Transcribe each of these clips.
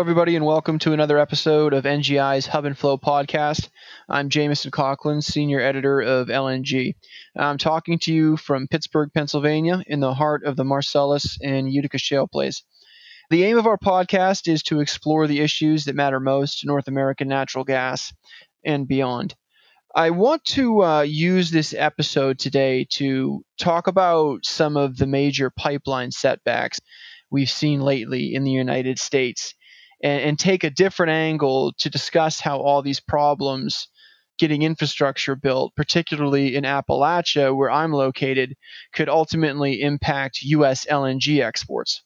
Hello, everybody, and welcome to another episode of NGI's Hub and Flow podcast. I'm Jamison Coughlin, senior editor of LNG. I'm talking to you from Pittsburgh, Pennsylvania, in the heart of the Marcellus and Utica shale plays. The aim of our podcast is to explore the issues that matter most to North American natural gas and beyond. I want to use this episode today to talk about some of the major pipeline setbacks we've seen lately in the United States and take a different angle to discuss how all these problems getting infrastructure built, particularly in Appalachia, where I'm located, could ultimately impact U.S. LNG exports.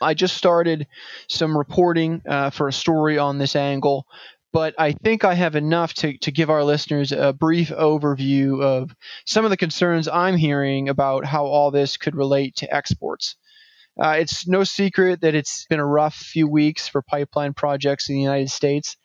I just started some reporting for a story on this angle, but I think I have enough to give our listeners a brief overview of some of the concerns I'm hearing about how all this could relate to exports. It's no secret that it's been a rough few weeks for pipeline projects in the United States.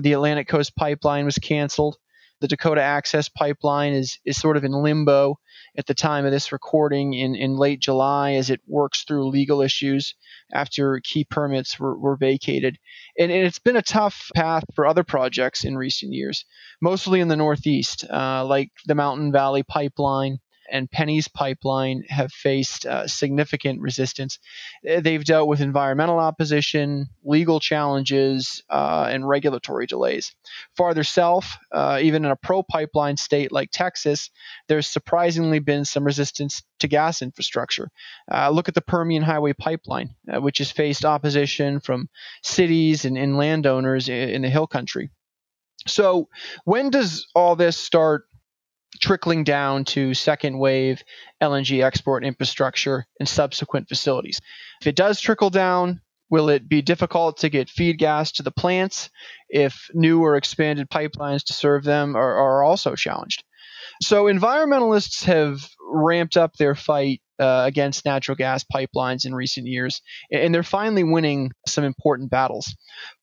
The Atlantic Coast Pipeline was canceled. The Dakota Access Pipeline is sort of in limbo at the time of this recording in late July as it works through legal issues after key permits were vacated. And it's been a tough path for other projects in recent years, mostly in the Northeast, like the Mountain Valley Pipeline and Penny's Pipeline have faced significant resistance. They've dealt with environmental opposition, legal challenges, and regulatory delays. Farther south, even in a pro-pipeline state like Texas, there's surprisingly been some resistance to gas infrastructure. Look at the Permian Highway Pipeline, which has faced opposition from cities and landowners in the Hill Country. So when does all this start trickling down to second wave LNG export infrastructure and subsequent facilities? If it does trickle down, will it be difficult to get feed gas to the plants if new or expanded pipelines to serve them are also challenged? So environmentalists have ramped up their fight against natural gas pipelines in recent years, and they're finally winning some important battles.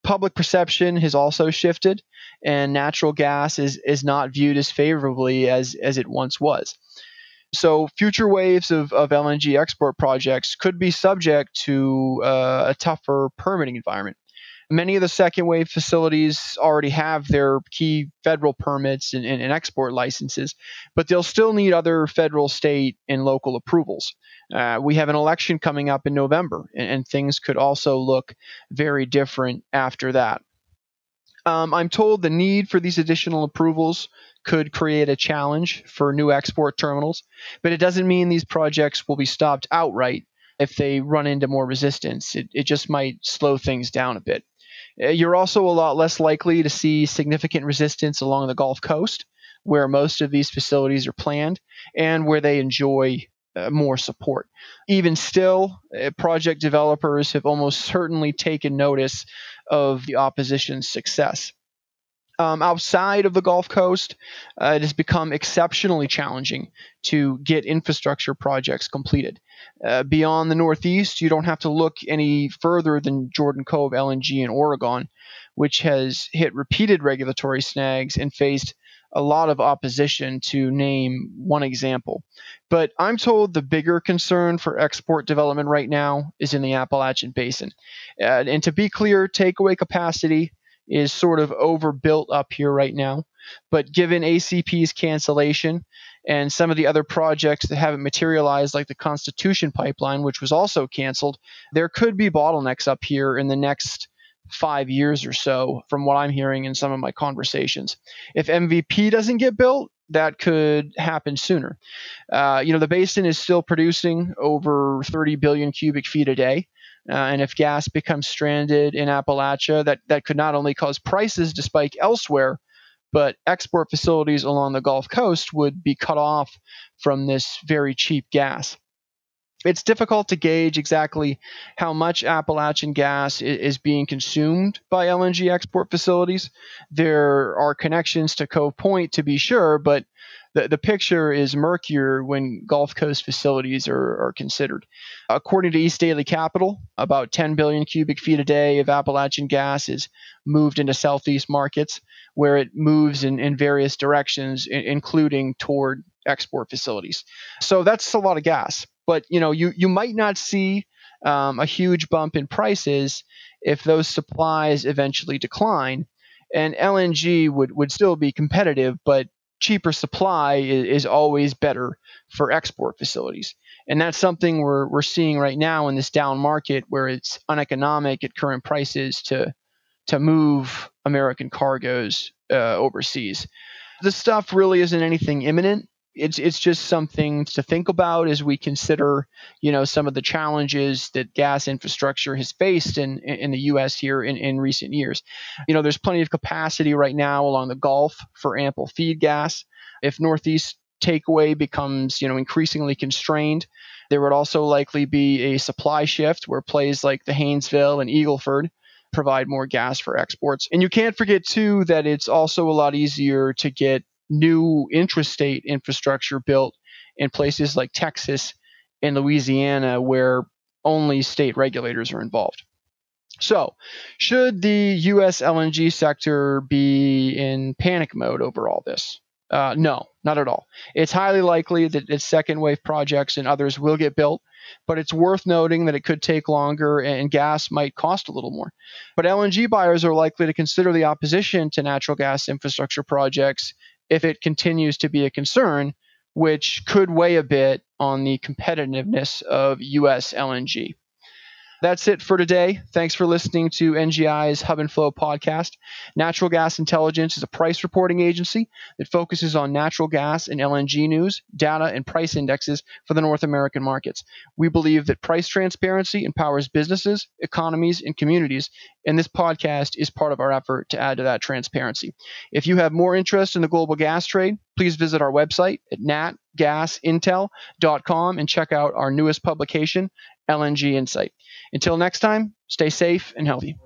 Public perception has also shifted, and natural gas is not viewed as favorably as it once was. So future waves of LNG export projects could be subject to a tougher permitting environment. Many of the second wave facilities already have their key federal permits and export licenses, but they'll still need other federal, state, and local approvals. We have an election coming up in November, and things could also look very different after that. I'm told the need for these additional approvals could create a challenge for new export terminals, but it doesn't mean these projects will be stopped outright if they run into more resistance. It just might slow things down a bit. You're also a lot less likely to see significant resistance along the Gulf Coast, where most of these facilities are planned and where they enjoy more support. Even still, project developers have almost certainly taken notice of the opposition's success. Outside of the Gulf Coast, it has become exceptionally challenging to get infrastructure projects completed. Beyond the Northeast, you don't have to look any further than Jordan Cove LNG in Oregon, which has hit repeated regulatory snags and faced a lot of opposition, to name one example. But I'm told the bigger concern for export development right now is in the Appalachian Basin. And to be clear, takeaway capacity is sort of overbuilt up here right now. But given ACP's cancellation and some of the other projects that haven't materialized, like the Constitution Pipeline, which was also canceled, there could be bottlenecks up here in the next 5 years or so, from what I'm hearing in some of my conversations. If MVP doesn't get built, that could happen sooner. The basin is still producing over 30 billion cubic feet a day. And if gas becomes stranded in Appalachia, that could not only cause prices to spike elsewhere, but export facilities along the Gulf Coast would be cut off from this very cheap gas. It's difficult to gauge exactly how much Appalachian gas is being consumed by LNG export facilities. There are connections to Cove Point, to be sure, but the picture is murkier when Gulf Coast facilities are considered. According to East Daily Capital, about 10 billion cubic feet a day of Appalachian gas is moved into Southeast markets, where it moves in various directions, including toward export facilities. So that's a lot of gas. But you might not see a huge bump in prices if those supplies eventually decline. And LNG would still be competitive, but cheaper supply is always better for export facilities. And that's something we're seeing right now in this down market, where it's uneconomic at current prices to move American cargoes overseas. This stuff really isn't anything imminent. It's just something to think about as we consider, you know, some of the challenges that gas infrastructure has faced in the U.S. here in recent years. You know, there's plenty of capacity right now along the Gulf for ample feed gas. If Northeast takeaway becomes, you know, increasingly constrained, there would also likely be a supply shift where plays like the Haynesville and Eagleford provide more gas for exports. And you can't forget, too, that it's also a lot easier to get new intrastate infrastructure built in places like Texas and Louisiana, where only state regulators are involved. So, should the U.S. LNG sector be in panic mode over all this? No, not at all. It's highly likely that its second wave projects and others will get built, but it's worth noting that it could take longer and gas might cost a little more. But LNG buyers are likely to consider the opposition to natural gas infrastructure projects if it continues to be a concern, which could weigh a bit on the competitiveness of U.S. LNG. That's it for today. Thanks for listening to NGI's Hub and Flow podcast. Natural Gas Intelligence is a price reporting agency that focuses on natural gas and LNG news, data, and price indexes for the North American markets. We believe that price transparency empowers businesses, economies, and communities, and this podcast is part of our effort to add to that transparency. If you have more interest in the global gas trade, please visit our website at natgasintel.com and check out our newest publication, LNG Insight. Until next time, stay safe and healthy.